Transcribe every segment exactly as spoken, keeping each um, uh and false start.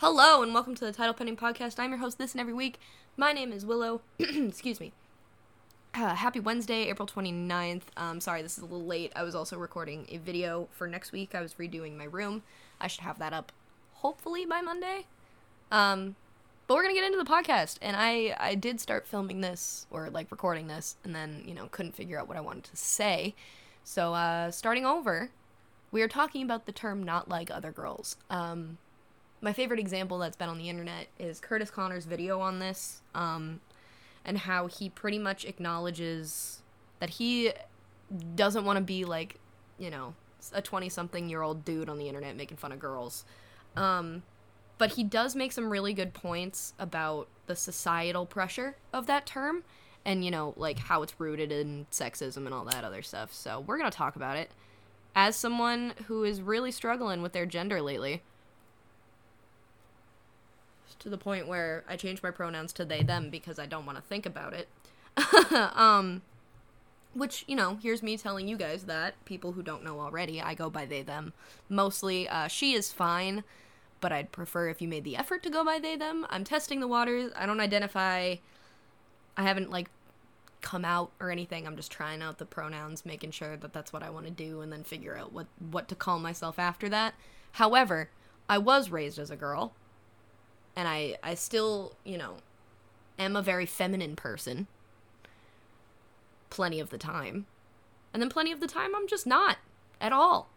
Hello and welcome to the Title Pending Podcast. I'm your host this and every week. My name is Willow. Excuse me. Uh, happy Wednesday, April twenty-ninth. Um, sorry, this is a little late. I was also recording a video for next week. I was redoing my room. I should have that up hopefully by Monday. Um, but we're going to get into the podcast. And I, I did start filming this or like recording this and then, you know, couldn't figure out what I wanted to say. So uh, starting over, we are talking about the term not like other girls. Um... My favorite example that's been on the internet is Curtis Connor's video on this, um, and how he pretty much acknowledges that he doesn't want to be, like, you know, a twenty-something-year-old dude on the internet making fun of girls. Um, but he does make some really good points about the societal pressure of that term and, you know, like, how it's rooted in sexism and all that other stuff. So we're going to talk about it as someone who is really struggling with their gender lately. To the point where I change my pronouns to they, them, because I don't want to think about it. um, which, you know, here's me telling you guys that, people who don't know already, I go by they, them. Mostly, uh, she is fine, but I'd prefer if you made the effort to go by they, them. I'm testing the waters. I don't identify, I haven't, like, come out or anything. I'm just trying out the pronouns, making sure that that's what I want to do, and then figure out what, what to call myself after that. However, I was raised as a girl. And I, I still, you know, am a very feminine person. Plenty of the time. And then plenty of the time I'm just not. At all.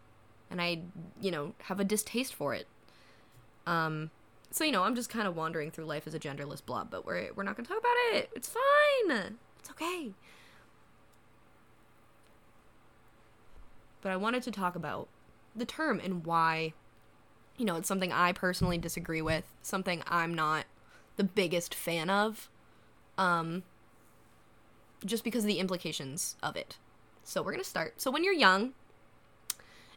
And I, you know, have a distaste for it. Um, so, you know, I'm just kind of wandering through life as a genderless blob. But we're, we're not going to talk about it. It's fine. It's okay. But I wanted to talk about the term and why. You know, it's something I personally disagree with, something I'm not the biggest fan of, um, just because of the implications of it. So we're going to start. So when you're young,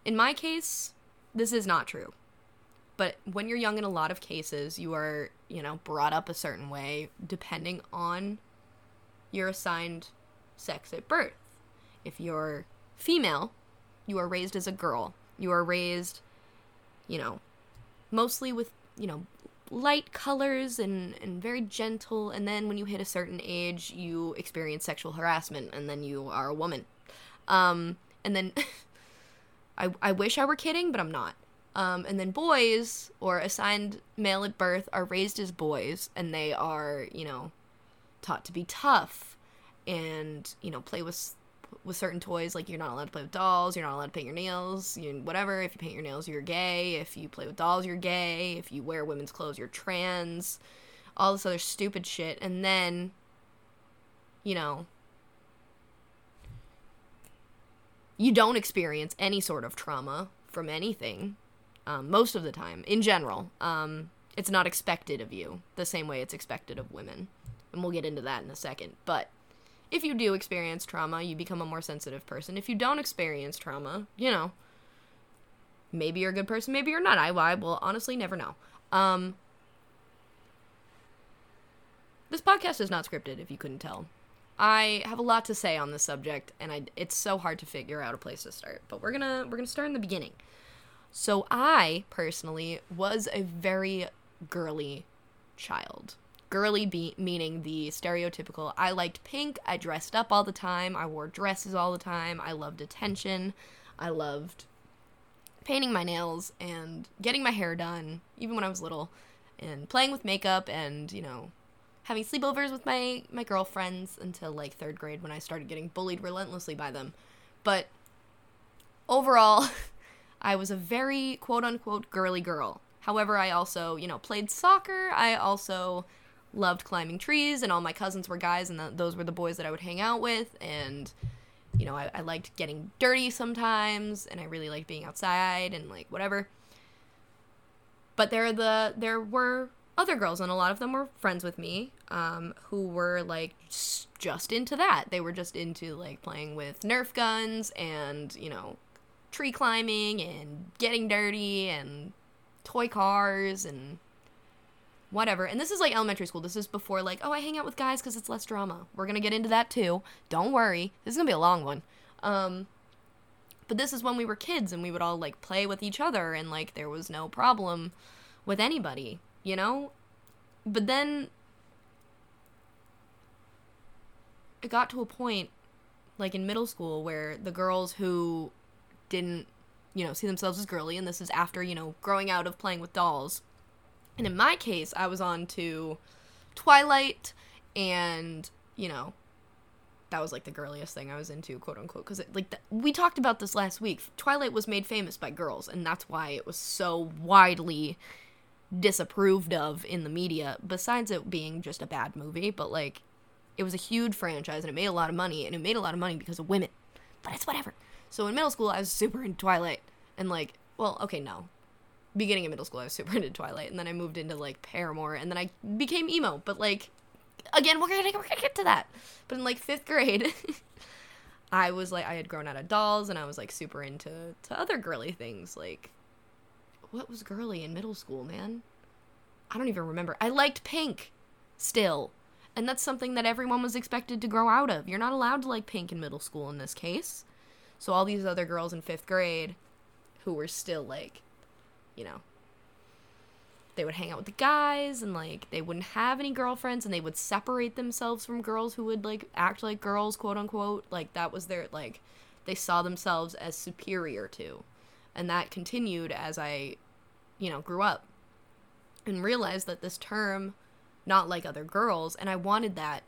in my case, this is not true. But when you're young in a lot of cases, you are, you know, brought up a certain way depending on your assigned sex at birth. If you're female, you are raised as a girl. You are raised, you know, mostly with, you know, light colors and, and very gentle, and then when you hit a certain age, you experience sexual harassment, and then you are a woman. Um, and then, I, I wish I were kidding, but I'm not. Um, and then boys, or assigned male at birth, are raised as boys, and they are, you know, taught to be tough, and, you know, play with... with certain toys, like, you're not allowed to play with dolls, you're not allowed to paint your nails, you whatever, if you paint your nails, you're gay, if you play with dolls, you're gay, if you wear women's clothes, you're trans, all this other stupid shit, and then, you know, you don't experience any sort of trauma from anything, um, most of the time, in general, um, it's not expected of you, the same way it's expected of women, and we'll get into that in a second, but if you do experience trauma, you become a more sensitive person. If you don't experience trauma, you know, maybe you're a good person, maybe you're not. I, I will honestly never know. Um, this podcast is not scripted, if you couldn't tell. I have a lot to say on this subject, and I, it's so hard to figure out a place to start. But we're gonna we're gonna start in the beginning. So I, personally, was a very girly child. Girly be- meaning the stereotypical, I liked pink, I dressed up all the time, I wore dresses all the time, I loved attention, I loved painting my nails and getting my hair done, even when I was little, and playing with makeup and, you know, having sleepovers with my, my girlfriends until, like, third grade when I started getting bullied relentlessly by them. But overall, I was a very quote-unquote girly girl. However, I also, you know, played soccer, I also loved climbing trees, and all my cousins were guys, and th- those were the boys that I would hang out with, and, you know, I-, I liked getting dirty sometimes, and I really liked being outside, and, like, whatever, but there are the, there were other girls, and a lot of them were friends with me, um, who were, like, just into that. They were just into, like, playing with Nerf guns, and, you know, tree climbing, and getting dirty, and toy cars, and whatever. And this is, like, elementary school. This is before, like, oh, I hang out with guys because it's less drama. We're going to get into that, too. Don't worry. This is going to be a long one. Um, but this is when we were kids, and we would all, like, play with each other, and, like, there was no problem with anybody. you know? But then it got to a point, like in middle school, where the girls who didn't, you know, see themselves as girly, and this is after, you know, growing out of playing with dolls. And in my case, I was on to Twilight, and, you know, that was, like, the girliest thing I was into, quote-unquote, because, like, the, we talked about this last week. Twilight was made famous by girls, and that's why it was so widely disapproved of in the media, besides it being just a bad movie, but, like, it was a huge franchise, and it made a lot of money, and it made a lot of money because of women, but it's whatever. So in middle school, I was super into Twilight, and, like, well, okay, no. Beginning of middle school, I was super into Twilight, and then I moved into, like, Paramore, and then I became emo, but, like, again, we're gonna, we're gonna get to that. But in, like, fifth grade, I was, like, I had grown out of dolls, and I was, like, super into to other girly things. Like, what was girly in middle school, man? I don't even remember. I liked pink still, and that's something that everyone was expected to grow out of. You're not allowed to like pink in middle school in this case. So all these other girls in fifth grade who were still, like, you know, they would hang out with the guys, and, like, they wouldn't have any girlfriends, and they would separate themselves from girls who would, like, act like girls, quote-unquote. Like, that was their, like, they saw themselves as superior to. And that continued as I, you know, grew up and realized that this term, not like other girls, and I wanted that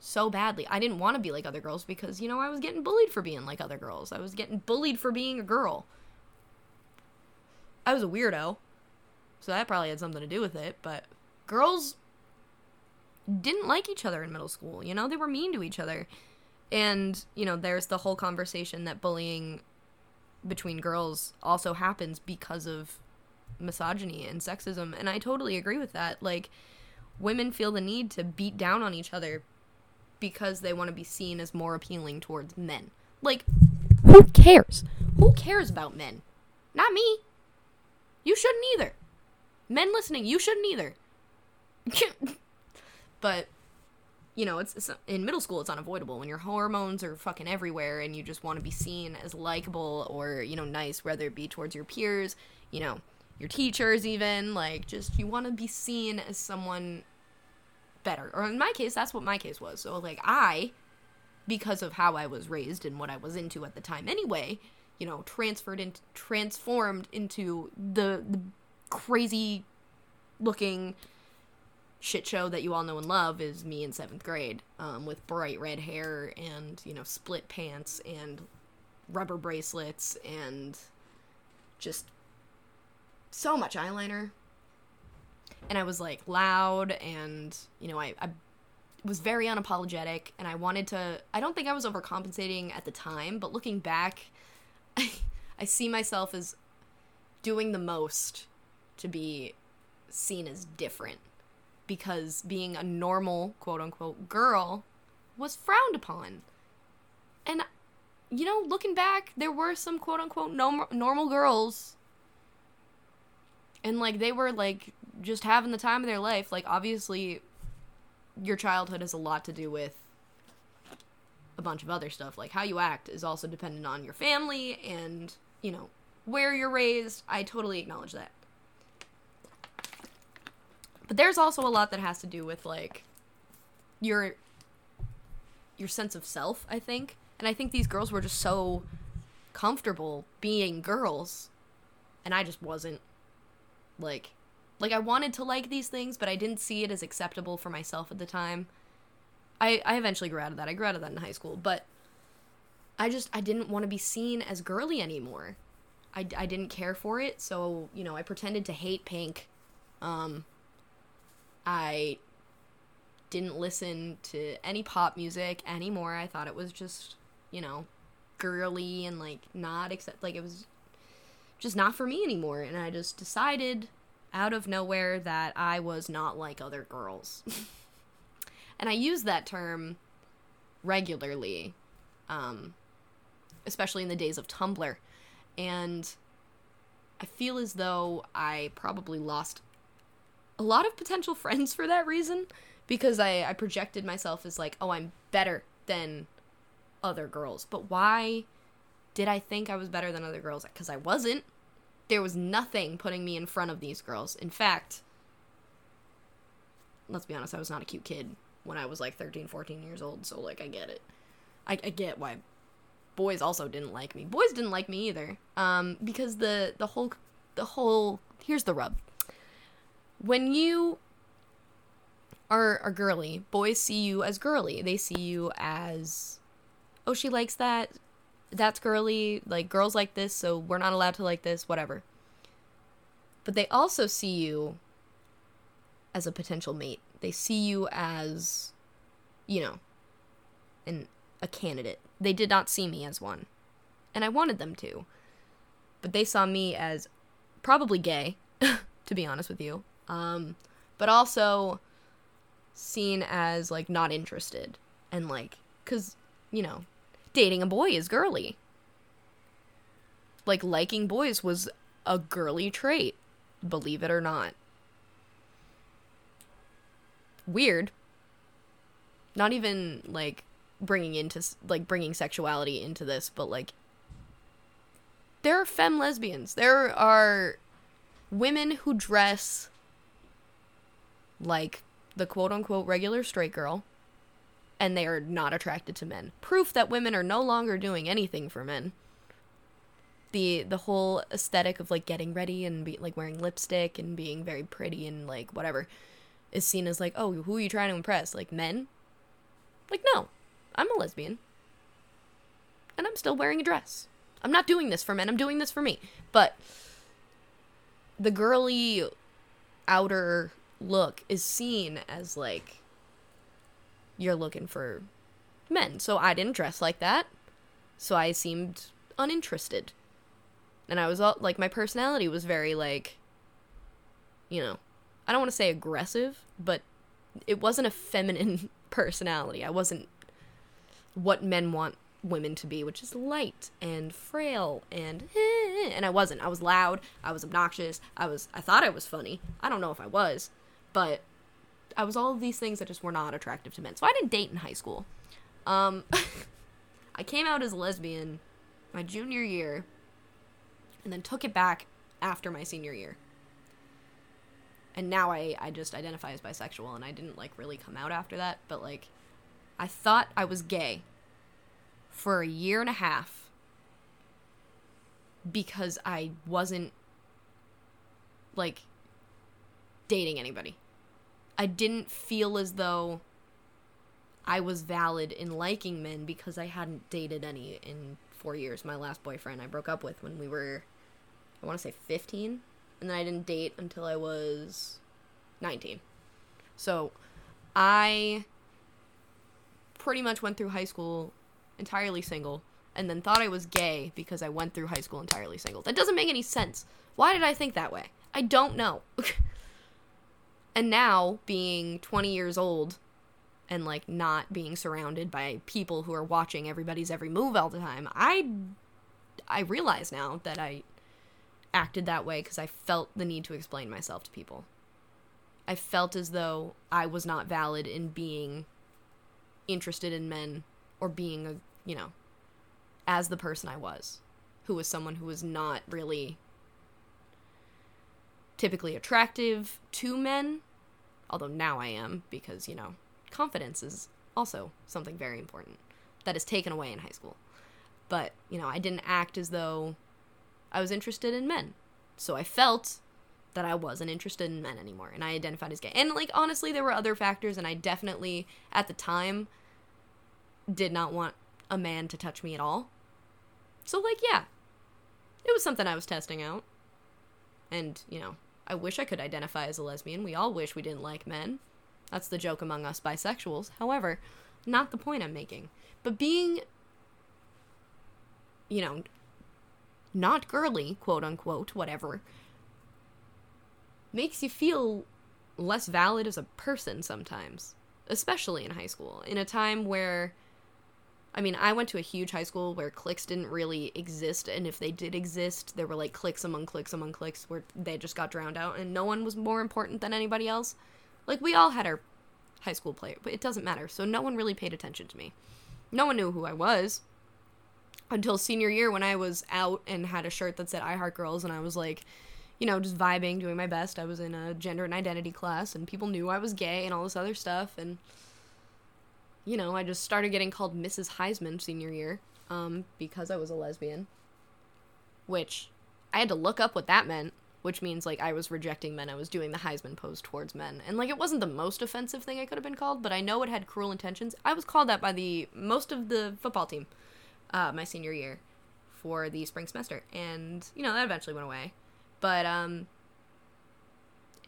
so badly. I didn't want to be like other girls because, you know, I was getting bullied for being like other girls. I was getting bullied for being a girl. I was a weirdo, so that probably had something to do with it, but girls didn't like each other in middle school, you know? They were mean to each other. And, you know, there's the whole conversation that bullying between girls also happens because of misogyny and sexism, and I totally agree with that. Like, women feel the need to beat down on each other because they want to be seen as more appealing towards men. Like, who cares? Who cares about men? Not me. You shouldn't either. Men listening, you shouldn't either. But, you know, it's, it's in middle school, it's unavoidable when your hormones are fucking everywhere and you just want to be seen as likable or, you know, nice, whether it be towards your peers, you know, your teachers even. Like, just you want to be seen as someone better. Or in my case, that's what my case was. So, like, I, because of how I was raised and what I was into at the time anyway, you know, transferred into, transformed into the, the crazy-looking shit show that you all know and love is me in seventh grade, um, with bright red hair and, you know, split pants and rubber bracelets and just so much eyeliner. And I was, like, loud and, you know, I, I was very unapologetic, and I wanted to, I don't think I was overcompensating at the time, but looking back, I see myself as doing the most to be seen as different, because being a normal, quote-unquote, girl was frowned upon. And, you know, looking back, there were some, quote-unquote, norm- normal girls, and, like, they were, like, just having the time of their life. Like, obviously, your childhood has a lot to do with a bunch of other stuff. Like, how you act is also dependent on your family and, you know, where you're raised. I totally acknowledge that. But there's also a lot that has to do with, like, your your sense of self, I think. And I think these girls were just so comfortable being girls, and I just wasn't. Like, like I wanted to like these things, but I didn't see it as acceptable for myself at the time. I, I eventually grew out of that. I grew out of that in high school, but I just, I didn't want to be seen as girly anymore. I, I didn't care for it, so, you know, I pretended to hate pink. Um, I didn't listen to any pop music anymore. I thought it was just, you know, girly and, like, not accept, like, it was just not for me anymore, and I just decided out of nowhere that I was not like other girls. And I use that term regularly, um, especially in the days of Tumblr. And I feel as though I probably lost a lot of potential friends for that reason, because I, I projected myself as like, oh, I'm better than other girls. But why did I think I was better than other girls? Because I wasn't. There was nothing putting me in front of these girls. In fact, let's be honest, I was not a cute kid when I was, like, thirteen, fourteen years old, so, like, I get it. I, I get why boys also didn't like me. Boys didn't like me either, um, because the, the whole, the whole, here's the rub. When you are, are girly, boys see you as girly. They see you as, oh, she likes that, that's girly, like, girls like this, so we're not allowed to like this, whatever. But they also see you as a potential mate. They see you as, you know, an a candidate. They did not see me as one. And I wanted them to. But they saw me as probably gay, to be honest with you. Um, but also seen as, like, not interested. And, like, because, you know, dating a boy is girly. Like, liking boys was a girly trait, believe it or not. Weird. Not even, like, bringing into, like, bringing sexuality into this, but, like, there are femme lesbians. There are women who dress like the quote-unquote regular straight girl, and they are not attracted to men. Proof that women are no longer doing anything for men. The the whole aesthetic of, like, getting ready and, be, like, wearing lipstick and being very pretty and, like, whatever is seen as, like, oh, who are you trying to impress? Like, men? Like, no. I'm a lesbian. And I'm still wearing a dress. I'm not doing this for men. I'm doing this for me. But the girly outer look is seen as, like, you're looking for men. So I didn't dress like that. So I seemed uninterested. And I was all, like, my personality was very, like, you know, I don't want to say aggressive, but it wasn't a feminine personality. I wasn't what men want women to be, which is light and frail and, eh, and I wasn't. I was loud. I was obnoxious. I was, I thought I was funny. I don't know if I was, but I was all of these things that just were not attractive to men. So I didn't date in high school. Um, I came out as a lesbian my junior year, and then took it back after my senior year. And now I, I just identify as bisexual, and I didn't, like, really come out after that. But, like, I thought I was gay for a year and a half because I wasn't, like, dating anybody. I didn't feel as though I was valid in liking men because I hadn't dated any in four years. My last boyfriend I broke up with when we were, I want to say fifteen, and then I didn't date until I was nineteen. So I pretty much went through high school entirely single, and then thought I was gay because I went through high school entirely single. That doesn't make any sense. Why did I think that way? I don't know. And now, being twenty years old, and, like, not being surrounded by people who are watching everybody's every move all the time, I, I realize now that I acted that way because I felt the need to explain myself to people. I felt as though I was not valid in being interested in men or being, a, you know, as the person I was, who was someone who was not really typically attractive to men, although now I am because, you know, confidence is also something very important that is taken away in high school. But, you know, I didn't act as though I was interested in men. So I felt that I wasn't interested in men anymore, and I identified as gay. And, like, honestly, there were other factors, and I definitely, at the time, did not want a man to touch me at all. So, like, yeah, it was something I was testing out. And, you know, I wish I could identify as a lesbian. We all wish we didn't like men. That's the joke among us bisexuals. However, not the point I'm making. But being, you know, not girly, quote-unquote, whatever, makes you feel less valid as a person sometimes, especially in high school, in a time where, I mean, I went to a huge high school where cliques didn't really exist, and if they did exist, there were, like, cliques among cliques among cliques where they just got drowned out, and no one was more important than anybody else. Like, we all had our high school play, but it doesn't matter. So no one really paid attention to me. No one knew who I was until senior year when I was out and had a shirt that said I Heart Girls, and I was like, you know, just vibing, doing my best. I was in a gender and identity class, and people knew I was gay and all this other stuff, and, you know, I just started getting called Missus Heisman senior year, um, because I was a lesbian, which I had to look up what that meant, which means, like, I was rejecting men, I was doing the Heisman pose towards men, and, like, it wasn't the most offensive thing I could have been called, but I know it had cruel intentions. I was called that by the, most of the football team, uh, my senior year, for the spring semester, and, you know, that eventually went away. But um,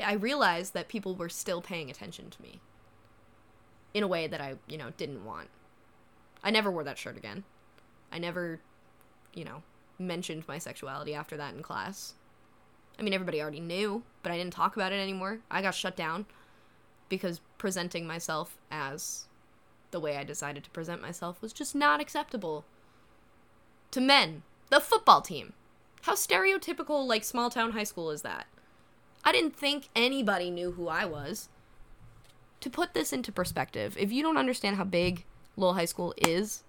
I realized that people were still paying attention to me in a way that I, you know, didn't want. I never wore that shirt again. I never, you know, mentioned my sexuality after that in class. I mean, everybody already knew, but I didn't talk about it anymore. I got shut down because presenting myself as the way I decided to present myself was just not acceptable to men, the football team. How stereotypical, like, small-town high school is that? I didn't think anybody knew who I was. To put this into perspective, if you don't understand how big Lowell High School is,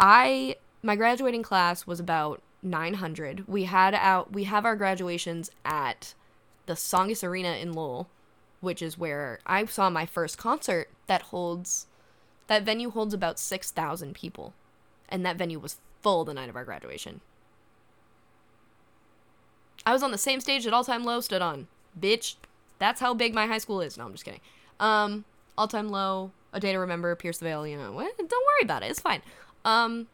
I, my graduating class was about nine hundred. We had out, we have our graduations at the Songhus Arena in Lowell, which is where I saw my first concert that holds, that venue holds about six thousand people. And that venue was full the night of our graduation. I was on the same stage that All Time Low stood on. Bitch. That's how big my high school is. No, I'm just kidding. Um, All Time Low, A Day to Remember, Pierce the Veil, you know, what? Don't worry about it. It's fine. Um,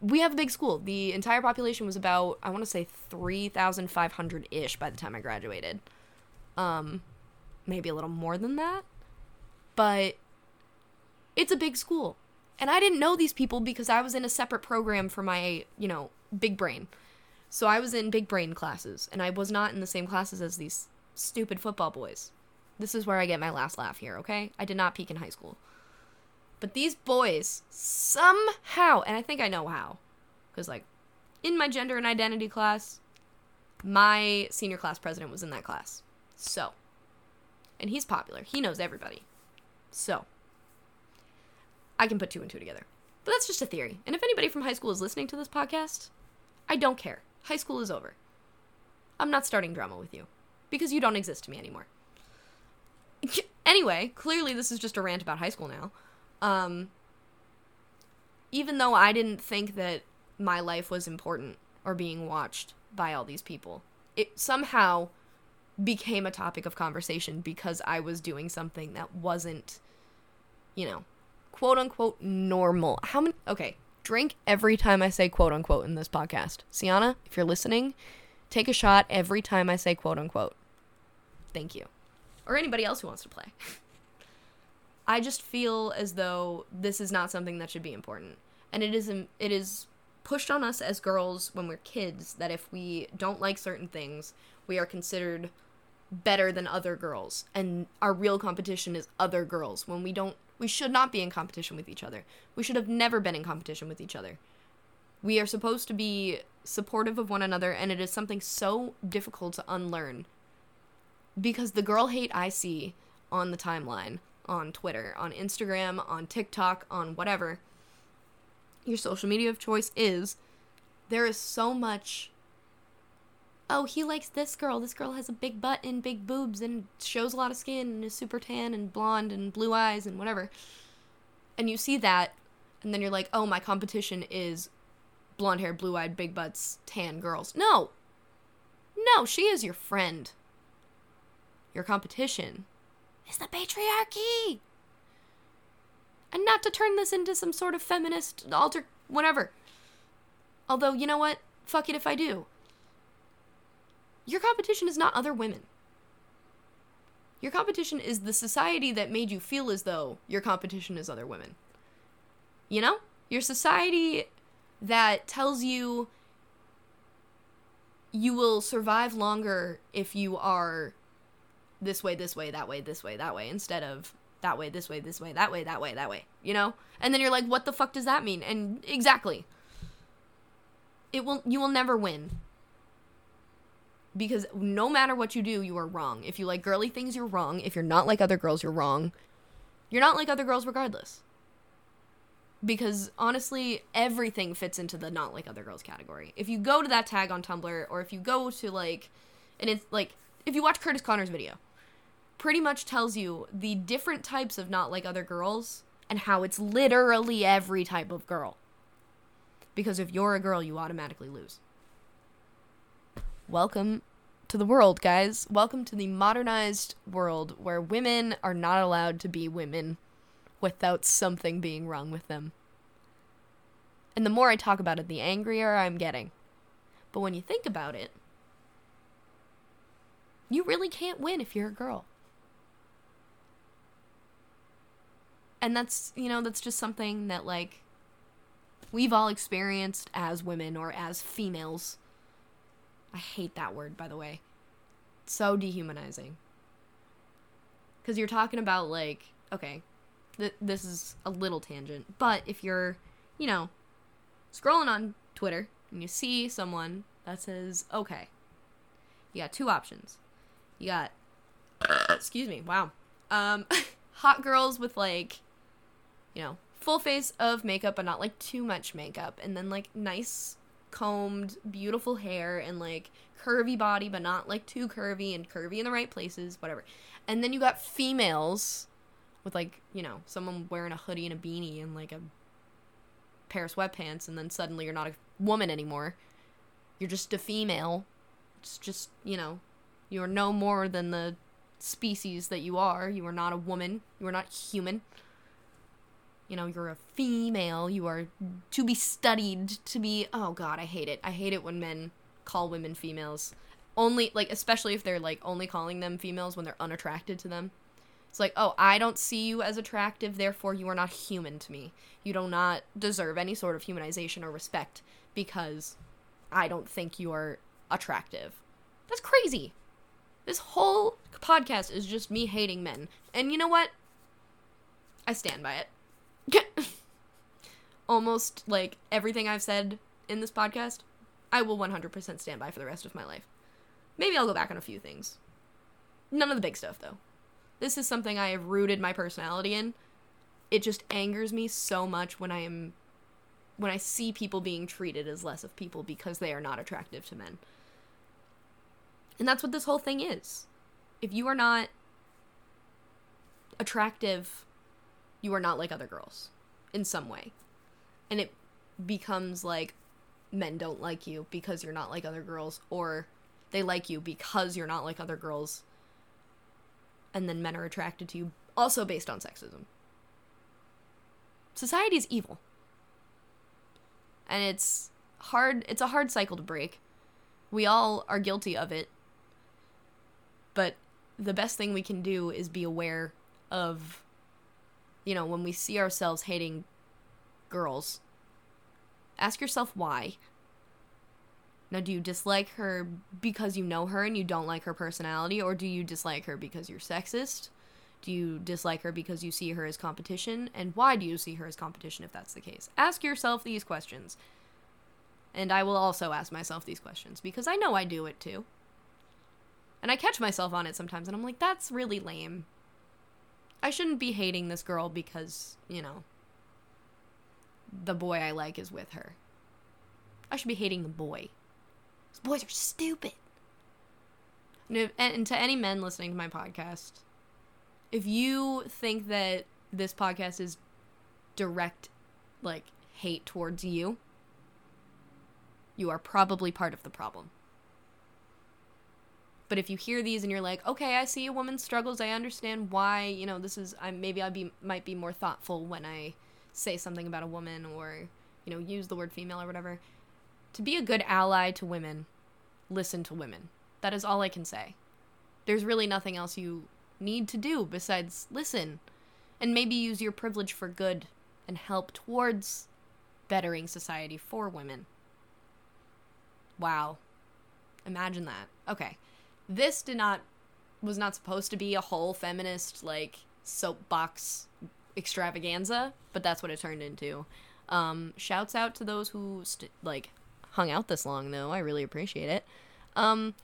we have a big school. The entire population was about, I want to say, thirty-five hundred-ish by the time I graduated. Um, maybe a little more than that. But it's a big school. And I didn't know these people because I was in a separate program for my, you know, big brain. So I was in big brain classes, and I was not in the same classes as these stupid football boys. This is where I get my last laugh here, okay? I did not peak in high school. But these boys, somehow, and I think I know how, because, like, in my gender and identity class, my senior class president was in that class. So, and he's popular. He knows everybody. So, I can put two and two together. But that's just a theory. And if anybody from high school is listening to this podcast, I don't care. High school is over. I'm not starting drama with you. Because you don't exist to me anymore. Anyway, clearly this is just a rant about high school now. Um, even though I didn't think that my life was important or being watched by all these people, it somehow became a topic of conversation because I was doing something that wasn't, you know, quote-unquote normal. How many... Okay. Drink every time I say quote-unquote in this podcast. Sienna, if you're listening, take a shot every time I say quote-unquote. Thank you. Or anybody else who wants to play. I just feel as though this is not something that should be important. And it is, it is pushed on us as girls when we're kids that if we don't like certain things, we are considered better than other girls. And our real competition is other girls when we don't. We should not be in competition with each other. We should have never been in competition with each other. We are supposed to be supportive of one another, and it is something so difficult to unlearn. Because the girl hate I see on the timeline, on Twitter, on Instagram, on TikTok, on whatever your social media of choice is, there is so much, oh, he likes this girl, this girl has a big butt and big boobs and shows a lot of skin and is super tan and blonde and blue eyes and whatever. And you see that, and then you're like, oh, my competition is blonde hair, blue-eyed, big butts, tan girls. No! No, she is your friend. Your competition is the patriarchy! And not to turn this into some sort of feminist alter... whatever. Although, you know what? Fuck it if I do. Your competition is not other women. Your competition is the society that made you feel as though your competition is other women. You know? Your society that tells you you will survive longer if you are this way, this way, that way, this way, that way, instead of that way, this way, this way, that way, that way, that way, you know? And then you're like, what the fuck does that mean? And exactly. It will, you will never win. Because no matter what you do, you are wrong. If you like girly things, you're wrong. If you're not like other girls, you're wrong. You're not like other girls regardless. because honestly, everything fits into the not like other girls category. If you go to that tag on Tumblr, or if you go to like, and it's like, if you watch Curtis Connor's video, pretty much tells you the different types of not like other girls and how it's literally every type of girl. Because if you're a girl, you automatically lose. Welcome to the world, guys. Welcome to the modernized world where women are not allowed to be women without something being wrong with them. And the more I talk about it, the angrier I'm getting. But when you think about it, you really can't win if you're a girl. And that's, you know, that's just something that, like, we've all experienced as women or as females. I hate that word, by the way. It's so dehumanizing. Because you're talking about, like, okay, th- this is a little tangent, but if you're, you know, scrolling on Twitter and you see someone that says, okay, you got two options. You got, excuse me, wow, um, hot girls with, like, you know, full face of makeup, but not, like, too much makeup, and then, like, nice combed, beautiful hair, and, like, curvy body, but not, like, too curvy, and curvy in the right places, whatever. And then you got females with, like, you know, someone wearing a hoodie and a beanie and, like, a pair of sweatpants, and then suddenly you're not a woman anymore. You're just a female. It's just, you know, you're no more than the species that you are. You are not a woman. You are not human. You know, you're a female. You are to be studied, to be... Oh, God, I hate it. I hate it when men call women females. Only, like, especially if they're, like, only calling them females when they're unattracted to them. It's like, oh, I don't see you as attractive, therefore you are not human to me. You do not deserve any sort of humanization or respect because I don't think you are attractive. That's crazy. This whole podcast is just me hating men. And you know what? I stand by it. Almost, like, everything I've said in this podcast, I will one hundred percent stand by for the rest of my life. Maybe I'll go back on a few things. None of the big stuff, though. This is something I have rooted my personality in. It just angers me so much when I am, when I see people being treated as less of people because they are not attractive to men. And that's what this whole thing is. If you are not attractive, you are not like other girls in some way. And it becomes like men don't like you because you're not like other girls, or they like you because you're not like other girls. And then men are attracted to you, also based on sexism. Society is evil. And it's hard, it's a hard cycle to break. We all are guilty of it. But the best thing we can do is be aware of, you know, when we see ourselves hating girls, ask yourself why. Now, do you dislike her because you know her and you don't like her personality, or do you dislike her because you're sexist? Do you dislike her because you see her as competition? And why do you see her as competition if that's the case? Ask yourself these questions. And I will also ask myself these questions, because I know I do it too. And I catch myself on it sometimes, and I'm like, that's really lame. I shouldn't be hating this girl because, you know, the boy I like is with her. I should be hating the boy. These boys are stupid. And, if, and to any men listening to my podcast, if you think that this podcast is direct, like, hate towards you, you are probably part of the problem. But if you hear these and you're like, okay, I see a woman's struggles, I understand why, you know, this is, I maybe I be might be more thoughtful when I say something about a woman, or, you know, use the word female or whatever. To be a good ally to women, listen to women. That is all I can say. There's really nothing else you need to do besides listen, and maybe use your privilege for good and help towards bettering society for women. Wow. Imagine that. Okay. This did not, was not supposed to be a whole feminist, like, soapbox extravaganza, but that's what it turned into. Um, shouts out to those who, st- like, hung out this long, though. I really appreciate it. Um,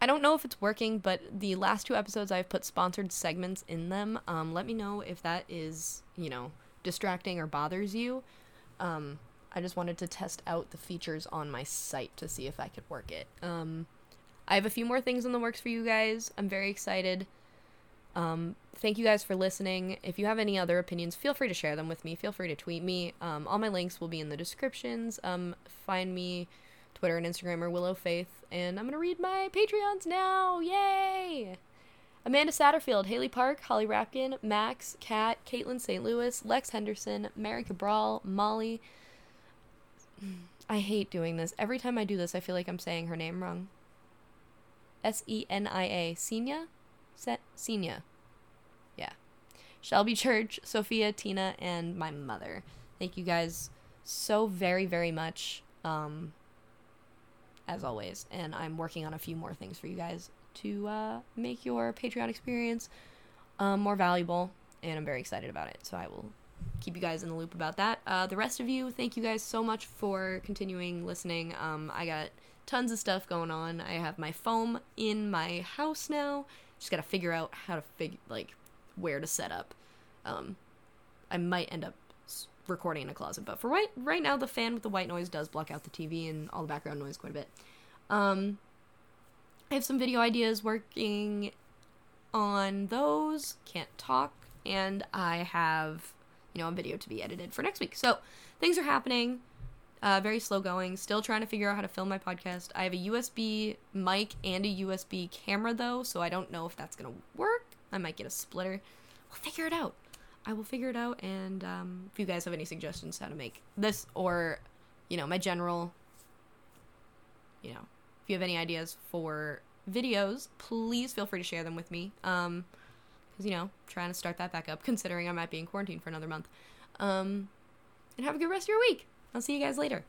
I don't know if it's working, but the last two episodes I've put sponsored segments in them. Um, let me know if that is, you know, distracting or bothers you. Um, I just wanted to test out the features on my site to see if I could work it. Um, I have a few more things in the works for you guys. I'm very excited. Um, thank you guys for listening. If you have any other opinions, feel free to share them with me. Feel free to tweet me. Um, all my links will be in the descriptions. Um, find me Twitter and Instagram or Willow Faith. And I'm going to read my Patreons now. Yay! Amanda Satterfield, Haley Park, Holly Rapkin, Max, Kat, Caitlin Saint Louis, Lex Henderson, Mary Cabral, Molly. I hate doing this. Every time I do this, I feel like I'm saying her name wrong. S E N I A. Senia? Se- Senia. Yeah. Shelby Church, Sophia, Tina, and my mother. Thank you guys so very, very much, um, as always. And I'm working on a few more things for you guys to uh, make your Patreon experience um, more valuable, and I'm very excited about it, so I will keep you guys in the loop about that. Uh, the rest of you, thank you guys so much for continuing listening. Um, I got tons of stuff going on. I have my foam in my house now. Just gotta figure out how to figure, like, where to set up. Um, I might end up recording in a closet, but for right, right now, the fan with the white noise does block out the T V and all the background noise quite a bit. Um... I have some video ideas, working on those, can't talk, and I have, you know, a video to be edited for next week. So, things are happening, uh, very slow going, still trying to figure out how to film my podcast. I have a U S B mic and a U S B camera, though, so I don't know if that's gonna work. I might get a splitter. We'll figure it out. I will figure it out, and um, if you guys have any suggestions how to make this, or, you know, my general, you know, if you have any ideas for videos, please feel free to share them with me. Um, because, you know, trying to start that back up, considering I might be in quarantine for another month. Um, and have a good rest of your week. I'll see you guys later.